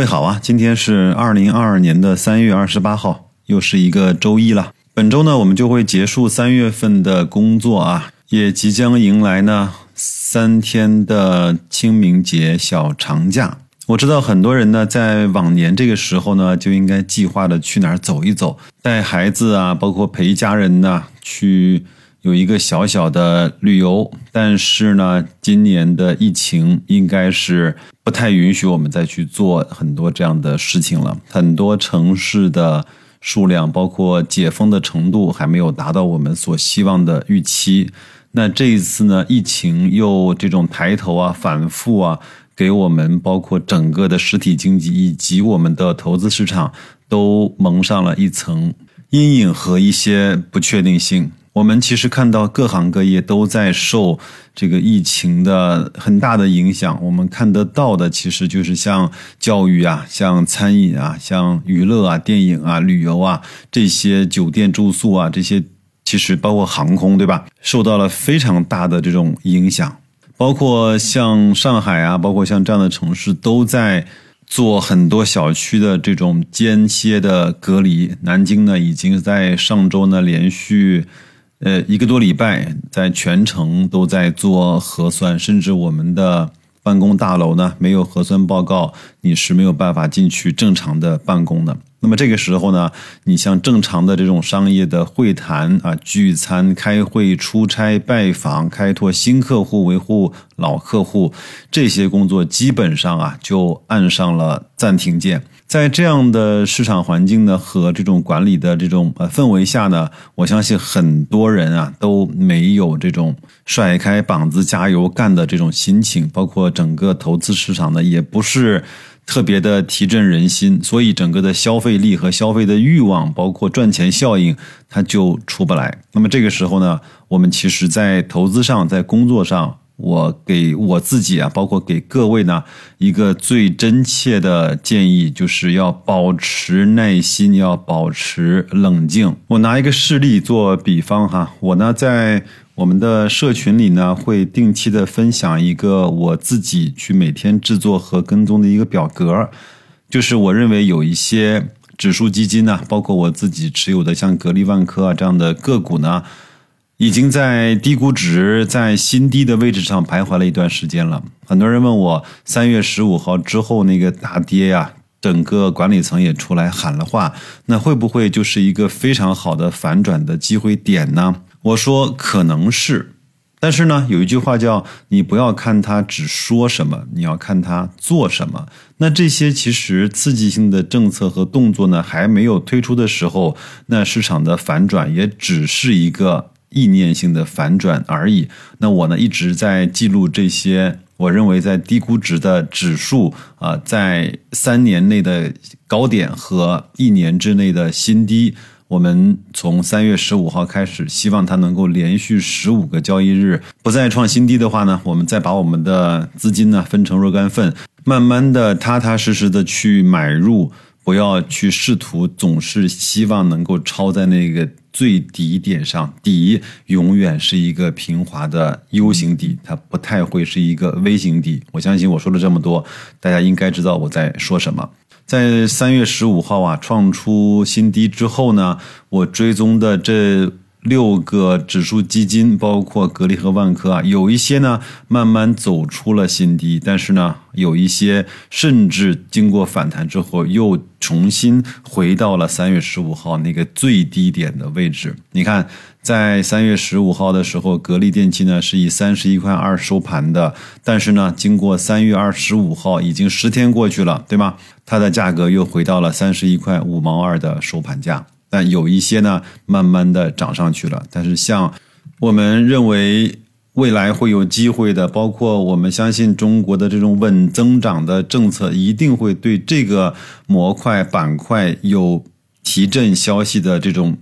位好啊，今天是2022年的3月28号，又是一个周一了。本周呢，我们就会结束3月份的工作啊，也即将迎来呢3天的清明节小长假。我知道很多人呢，在往年这个时候呢，就应该计划的去哪儿走一走，带孩子啊，包括陪家人呐，去有一个小小的旅游。但是呢，今年的疫情应该是不太允许我们再去做很多这样的事情了。很多城市的数量，包括解封的程度，还没有达到我们所希望的预期。那这一次呢，疫情又这种抬头啊，反复啊，给我们包括整个的实体经济以及我们的投资市场都蒙上了一层阴影和一些不确定性。我们其实看到各行各业都在受这个疫情的很大的影响，我们看得到的其实就是像教育啊，像餐饮啊，像娱乐啊，电影啊，旅游啊，这些酒店住宿啊，这些其实包括航空，对吧，受到了非常大的这种影响。包括像上海啊，包括像这样的城市都在做很多小区的这种间歇的隔离。南京呢，已经在上周呢连续1个多礼拜在全城都在做核酸，甚至我们的办公大楼呢没有核酸报告你是没有办法进去正常的办公的。那么这个时候呢，你像正常的这种商业的会谈啊、聚餐、开会、出差、拜访、开拓新客户、维护老客户，这些工作基本上啊就按上了暂停键。在这样的市场环境呢和这种管理的这种氛围下呢，我相信很多人啊都没有这种甩开膀子加油干的这种心情，包括整个投资市场呢也不是特别的提振人心，所以整个的消费力和消费的欲望，包括赚钱效应，它就出不来。那么这个时候呢，我们其实在投资上，在工作上，我给我自己啊，包括给各位呢，一个最真切的建议，就是要保持耐心，要保持冷静。我拿一个事例做比方哈，我呢在我们的社群里呢会定期的分享一个我自己去每天制作和跟踪的一个表格，就是我认为有一些指数基金呢，包括我自己持有的像格力万科啊这样的个股呢，已经在低估值在新低的位置上徘徊了一段时间了。很多人问我3月15号之后那个大跌呀，整个管理层也出来喊了话，那会不会就是一个非常好的反转的机会点呢？我说可能是，但是呢，有一句话叫你不要看他只说什么，你要看他做什么。那这些其实刺激性的政策和动作呢，还没有推出的时候，那市场的反转也只是一个意念性的反转而已。那我呢，一直在记录这些我认为在低估值的指数啊，在3年内的高点和1年之内的新低。我们从3月15号开始，希望它能够连续15个交易日不再创新低的话呢，我们再把我们的资金呢分成若干份，慢慢的踏踏实实的去买入，不要去试图总是希望能够抄在那个最底点上。底永远是一个平滑的 U 型底，它不太会是一个 V 型底。我相信我说了这么多，大家应该知道我在说什么。在3月15号啊创出新低之后呢，我追踪的这6个指数基金，包括格力和万科啊，有一些呢慢慢走出了新低，但是呢有一些甚至经过反弹之后又重新回到了3月15号那个最低点的位置。你看在3月15号的时候，格力电器呢是以31.2块收盘的，但是呢经过3月25号已经10天过去了，对吗？它的价格又回到了31.52块的收盘价。但有一些呢慢慢的涨上去了，但是像我们认为未来会有机会的，包括我们相信中国的这种稳增长的政策一定会对这个模块板块有提振消息的这种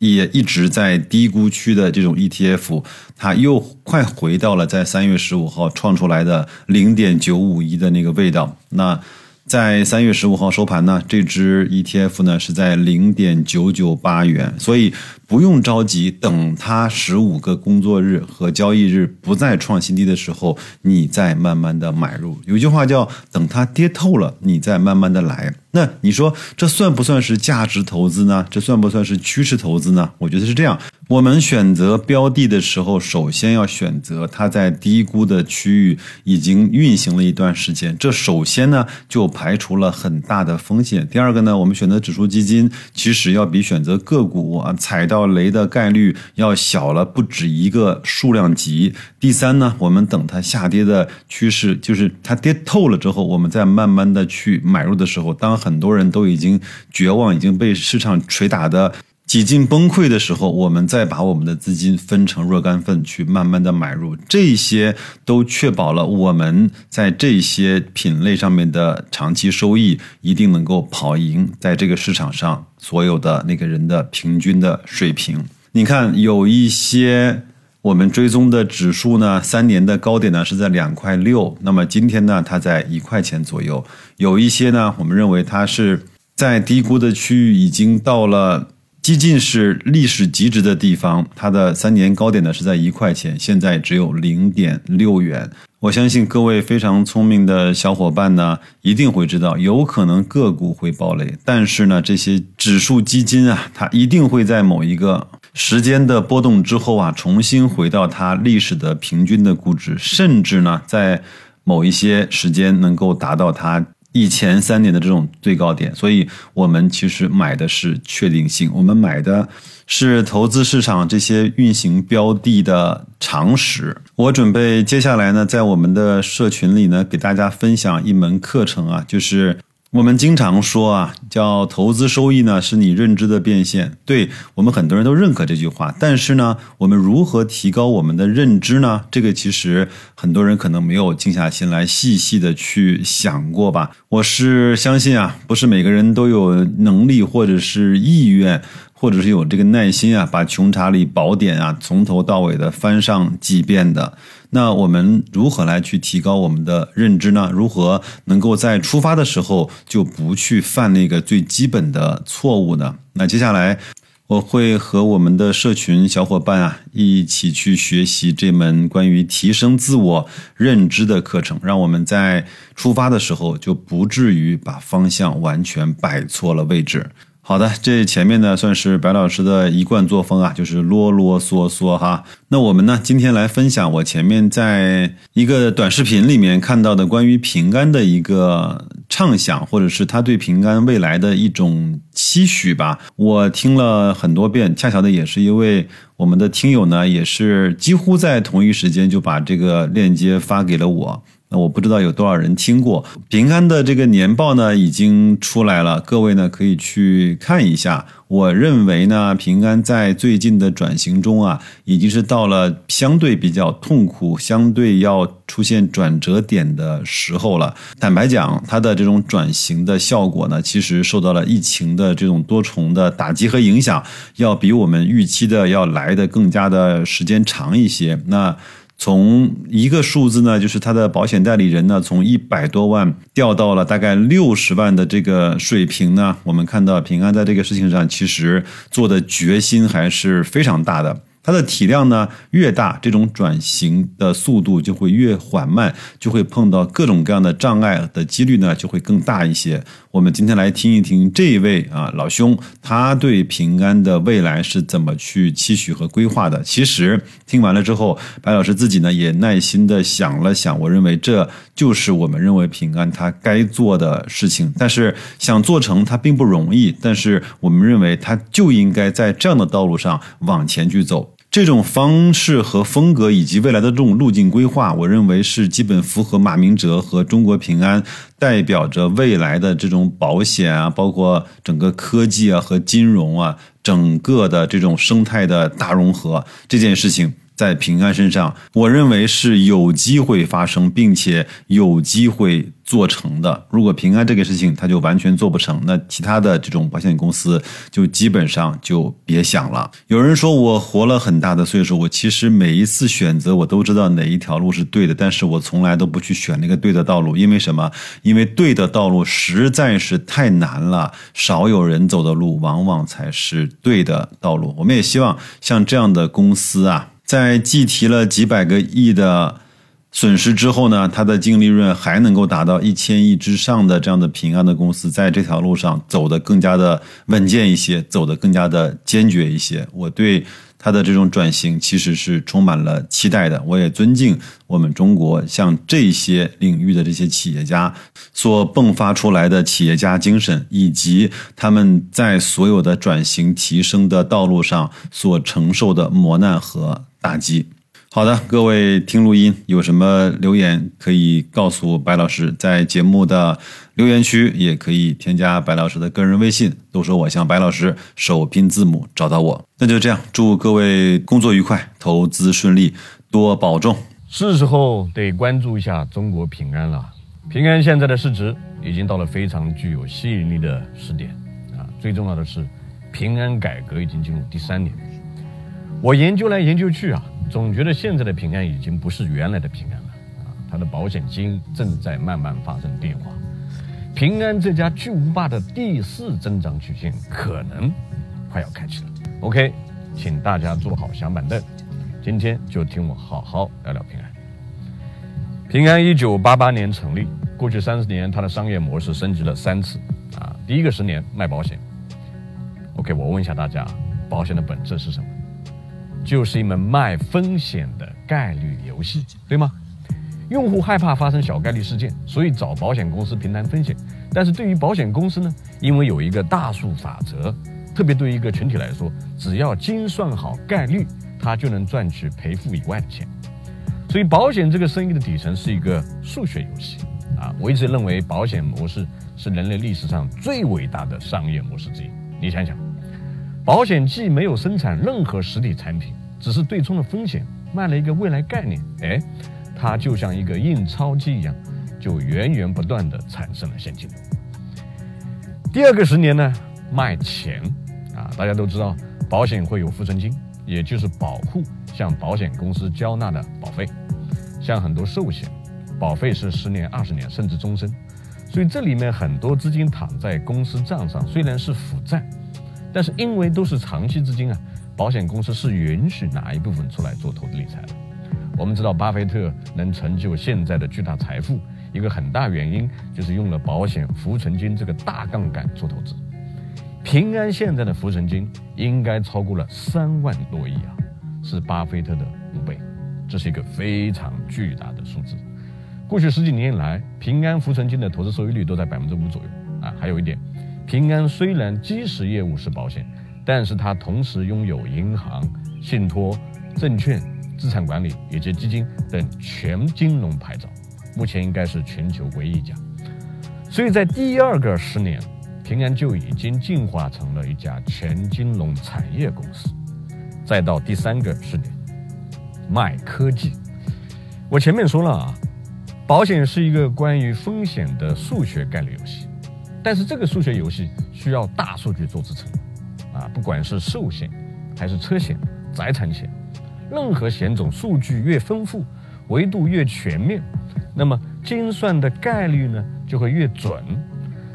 也一直在低估区的这种 ETF， 它又快回到了在3月15号创出来的 0.951 的那个味道。那在3月15号收盘呢，这只 ETF 呢是在 0.998 元，所以不用着急，等它15个工作日和交易日不再创新低的时候，你再慢慢的买入。有句话叫等它跌透了，你再慢慢的来。那你说这算不算是价值投资呢？这算不算是趋势投资呢？我觉得是这样，我们选择标的的时候，首先要选择它在低估的区域已经运行了一段时间，这首先呢就排除了很大的风险。第二个呢，我们选择指数基金其实要比选择个股啊踩到雷的概率要小了不止一个数量级。第三呢，我们等它下跌的趋势，就是它跌透了之后，我们再慢慢的去买入的时候，当很多人都已经绝望，已经被市场捶打的几近崩溃的时候，我们再把我们的资金分成若干份去慢慢的买入，这些都确保了我们在这些品类上面的长期收益一定能够跑赢在这个市场上所有的那个人的平均的水平。你看有一些我们追踪的指数呢，3年的高点呢是在2.6块，那么今天呢它在1块钱左右。有一些呢，我们认为它是在低估的区域已经到了接近是历史极值的地方，它的3年高点呢是在1块钱，现在只有 0.6 元。我相信各位非常聪明的小伙伴呢，一定会知道，有可能个股会爆雷，但是呢，这些指数基金啊，它一定会在某一个时间的波动之后啊，重新回到它历史的平均的估值，甚至呢，在某一些时间能够达到它以前3年的这种最高点。所以我们其实买的是确定性，我们买的是投资市场这些运行标的的常识。我准备接下来呢，在我们的社群里呢，给大家分享一门课程啊，就是我们经常说啊，叫投资收益呢是你认知的变现。对，我们很多人都认可这句话，但是呢，我们如何提高我们的认知呢？这个其实很多人可能没有静下心来细细的去想过吧。我是相信啊，不是每个人都有能力或者是意愿或者是有这个耐心啊，把穷查理宝典啊从头到尾的翻上几遍的。那我们如何来去提高我们的认知呢？如何能够在出发的时候就不去犯那个最基本的错误呢？那接下来我会和我们的社群小伙伴啊一起去学习这门关于提升自我认知的课程，让我们在出发的时候就不至于把方向完全摆错了位置。好的，这前面呢算是白老师的一贯作风啊，就是啰啰嗦嗦哈。那我们呢今天来分享我前面在一个短视频里面看到的关于平安的一个畅想，或者是他对平安未来的一种期许吧。我听了很多遍，恰巧的也是因为我们的听友呢也是几乎在同一时间就把这个链接发给了我。那我不知道有多少人听过平安的这个年报呢，已经出来了，各位呢可以去看一下。我认为呢，平安在最近的转型中啊，已经是到了相对比较痛苦、相对要出现转折点的时候了。坦白讲，它的这种转型的效果呢，其实受到了疫情的这种多重的打击和影响，要比我们预期的要来的更加的时间长一些。那从一个数字呢，就是他的保险代理人呢，从100多万掉到了大概60万的这个水平呢，我们看到平安在这个事情上其实做的决心还是非常大的。它的体量呢越大，这种转型的速度就会越缓慢，就会碰到各种各样的障碍的几率呢就会更大一些。我们今天来听一听这一位啊老兄，他对平安的未来是怎么去期许和规划的。其实听完了之后，白老师自己呢也耐心的想了想，我认为这就是我们认为平安他该做的事情。但是想做成它并不容易，但是我们认为他就应该在这样的道路上往前去走。这种方式和风格以及未来的这种路径规划，我认为是基本符合马明哲和中国平安代表着未来的这种保险啊，包括整个科技啊和金融啊整个的这种生态的大融合。这件事情在平安身上，我认为是有机会发生，并且有机会做成的。如果平安这个事情它就完全做不成，那其他的这种保险公司就基本上就别想了。有人说我活了很大的岁数，我其实每一次选择我都知道哪一条路是对的，但是我从来都不去选那个对的道路。因为什么？因为对的道路实在是太难了，少有人走的路往往才是对的道路。我们也希望像这样的公司啊，在计提了几百个亿的损失之后呢，它的净利润还能够达到1000亿之上的这样的平安的公司，在这条路上走得更加的稳健一些，走得更加的坚决一些。我对它的这种转型其实是充满了期待的。我也尊敬我们中国像这些领域的这些企业家所迸发出来的企业家精神，以及他们在所有的转型提升的道路上所承受的磨难和打击。好的，各位听录音有什么留言可以告诉白老师，在节目的留言区也可以添加白老师的个人微信，都说我像白老师，首拼字母找到我。那就这样，祝各位工作愉快，投资顺利，多保重。是时候得关注一下中国平安了。平安现在的市值已经到了非常具有吸引力的时点啊！最重要的是，平安改革已经进入第3年。我研究来研究去啊，总觉得现在的平安已经不是原来的平安了啊！它的保险金正在慢慢发生变化，平安这家巨无霸的第4增长曲线可能快要开启了。OK， 请大家坐好响板凳，今天就听我好好聊聊平安。平安1988年成立，过去30年它的商业模式升级了3次啊！第一个10年卖保险。OK， 我问一下大家，保险的本质是什么？就是一门卖风险的概率游戏，对吗？用户害怕发生小概率事件，所以找保险公司平摊风险。但是对于保险公司呢，因为有一个大数法则，特别对于一个群体来说，只要精算好概率，它就能赚取赔付以外的钱。所以保险这个生意的底层是一个数学游戏啊！我一直认为保险模式是人类历史上最伟大的商业模式之一。你想想，保险既没有生产任何实体产品，只是对冲了风险，卖了一个未来概念。哎，它就像一个印钞机一样，就源源不断的产生了现金流。第二个10年呢，卖钱啊！大家都知道，保险会有附存金，也就是保护向保险公司交纳的保费。像很多寿险，保费是10年、20年甚至终身，所以这里面很多资金躺在公司账上，虽然是负债。但是因为都是长期资金啊，保险公司是允许拿一部分出来做投资理财的。我们知道巴菲特能成就现在的巨大财富，一个很大原因就是用了保险浮存金这个大杠杆做投资。平安现在的浮存金应该超过了3万多亿啊，是巴菲特的5倍，这是一个非常巨大的数字。过去10几年来，平安浮存金的投资收益率都在5%左右啊。还有一点，平安虽然基石业务是保险，但是它同时拥有银行、信托、证券、资产管理以及基金等全金融牌照，目前应该是全球唯一一家。所以在第2个10年，平安就已经进化成了一家全金融产业公司。再到第3个10年，卖科技。我前面说了啊，保险是一个关于风险的数学概率游戏。但是这个数学游戏需要大数据做支撑啊，不管是寿险还是车险、财产险，任何险种数据越丰富，维度越全面，那么精算的概率呢就会越准，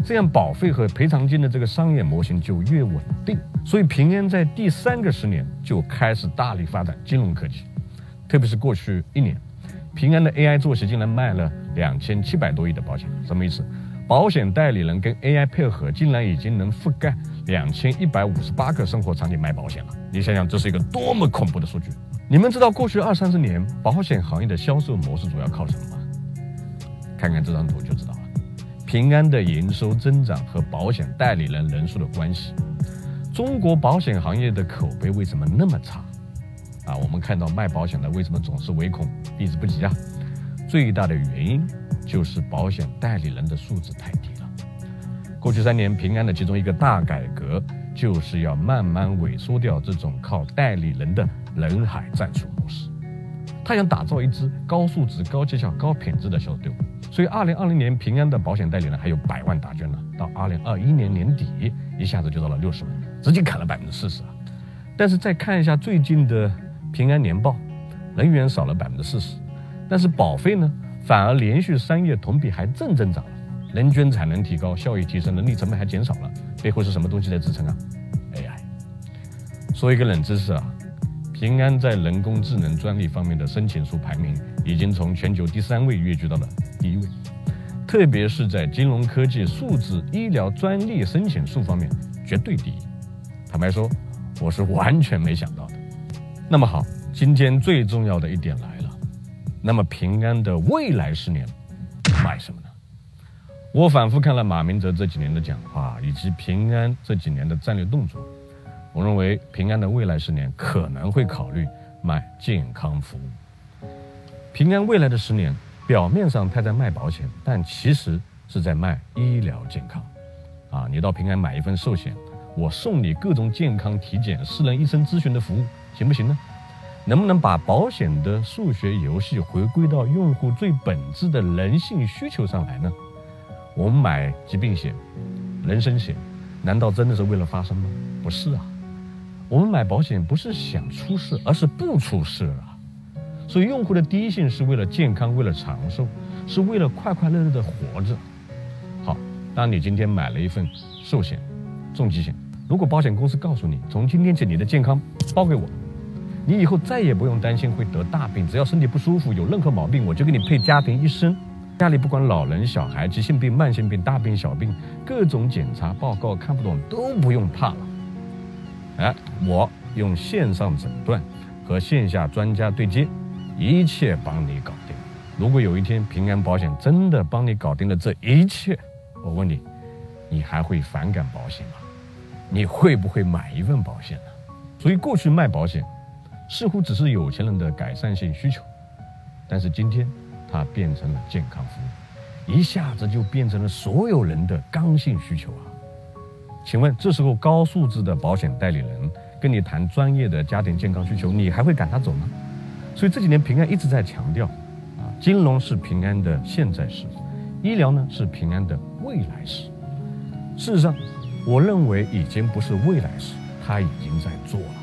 这样保费和赔偿金的这个商业模型就越稳定。所以平安在第3个10年就开始大力发展金融科技，特别是过去1年，平安的 AI 坐席竟然卖了2700多亿的保险。什么意思？保险代理人跟 AI 配合，竟然已经能覆盖2158个生活场景卖保险了。你想想，这是一个多么恐怖的数据！你们知道过去20-30年保险行业的销售模式主要靠什么吗？看看这张图就知道了。平安的营收增长和保险代理人人数的关系。中国保险行业的口碑为什么那么差？啊，我们看到卖保险的为什么总是唯恐避之不及啊？最大的原因就是保险代理人的素质太低了。过去3年，平安的其中一个大改革就是要慢慢萎缩掉这种靠代理人的人海战术模式。他想打造一支高素质、高绩效、高品质的销售队伍。所以2020年平安的保险代理呢还有100万大军呢，到2021年年底一下子就到了60万，直接砍了40%啊。但是再看一下最近的平安年报，人员少了40%，但是保费呢反而连续3月同比还正增长了，人均产能提高，效益提升，人力成本还减少了，背后是什么东西在支撑啊？ AI。 说一个冷知识啊，平安在人工智能专利方面的申请书排名已经从全球第3位跃居到了第1位，特别是在金融科技、数字医疗专利申请数方面绝对第一。坦白说，我是完全没想到的。那么好，今天最重要的一点来了，那么平安的未来10年卖什么呢？我反复看了马明哲这几年的讲话，以及平安这几年的战略动作，我认为平安的未来10年可能会考虑卖健康服务。平安未来的10年，表面上他在卖保险，但其实是在卖医疗健康啊！你到平安买一份寿险，我送你各种健康体检、私人医生咨询的服务，行不行呢？能不能把保险的数学游戏回归到用户最本质的人性需求上来呢？我们买疾病险、人身险，难道真的是为了发生吗？不是啊，我们买保险不是想出事，而是不出事啊。所以用户的第一性是为了健康，为了长寿，是为了快快乐乐的活着。好，当你今天买了一份寿险、重疾险，如果保险公司告诉你，从今天起你的健康包给我，你以后再也不用担心会得大病，只要身体不舒服有任何毛病，我就给你配家庭医生。家里不管老人、小孩、急性病、慢性病、大病、小病，各种检查报告看不懂都不用怕了。哎，我用线上诊断和线下专家对接，一切帮你搞定。如果有一天平安保险真的帮你搞定了这一切，我问你，你还会反感保险吗？你会不会买一份保险呢？所以过去卖保险似乎只是有钱人的改善性需求，但是今天它变成了健康服务，一下子就变成了所有人的刚性需求啊！请问这时候高素质的保险代理人跟你谈专业的家庭健康需求，你还会赶他走吗？所以这几年平安一直在强调啊，金融是平安的现在时，医疗呢是平安的未来时。事实上，我认为已经不是未来时，它已经在做了。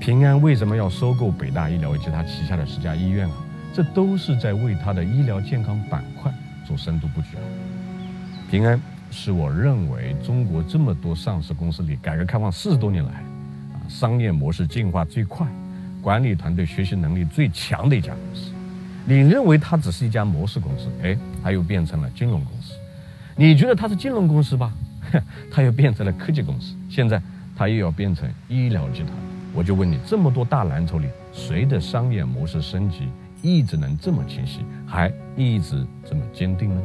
平安为什么要收购北大医疗以及它旗下的10家医院啊？这都是在为它的医疗健康板块做深度布局。平安是我认为中国这么多上市公司里，改革开放40多年来啊，商业模式进化最快、管理团队学习能力最强的一家公司。你认为它只是一家模式公司，哎，它又变成了金融公司。你觉得它是金融公司吧，它又变成了科技公司，现在它又要变成医疗集团。我就问你，这么多大蓝筹里，谁的商业模式升级一直能这么清晰，还一直这么坚定呢？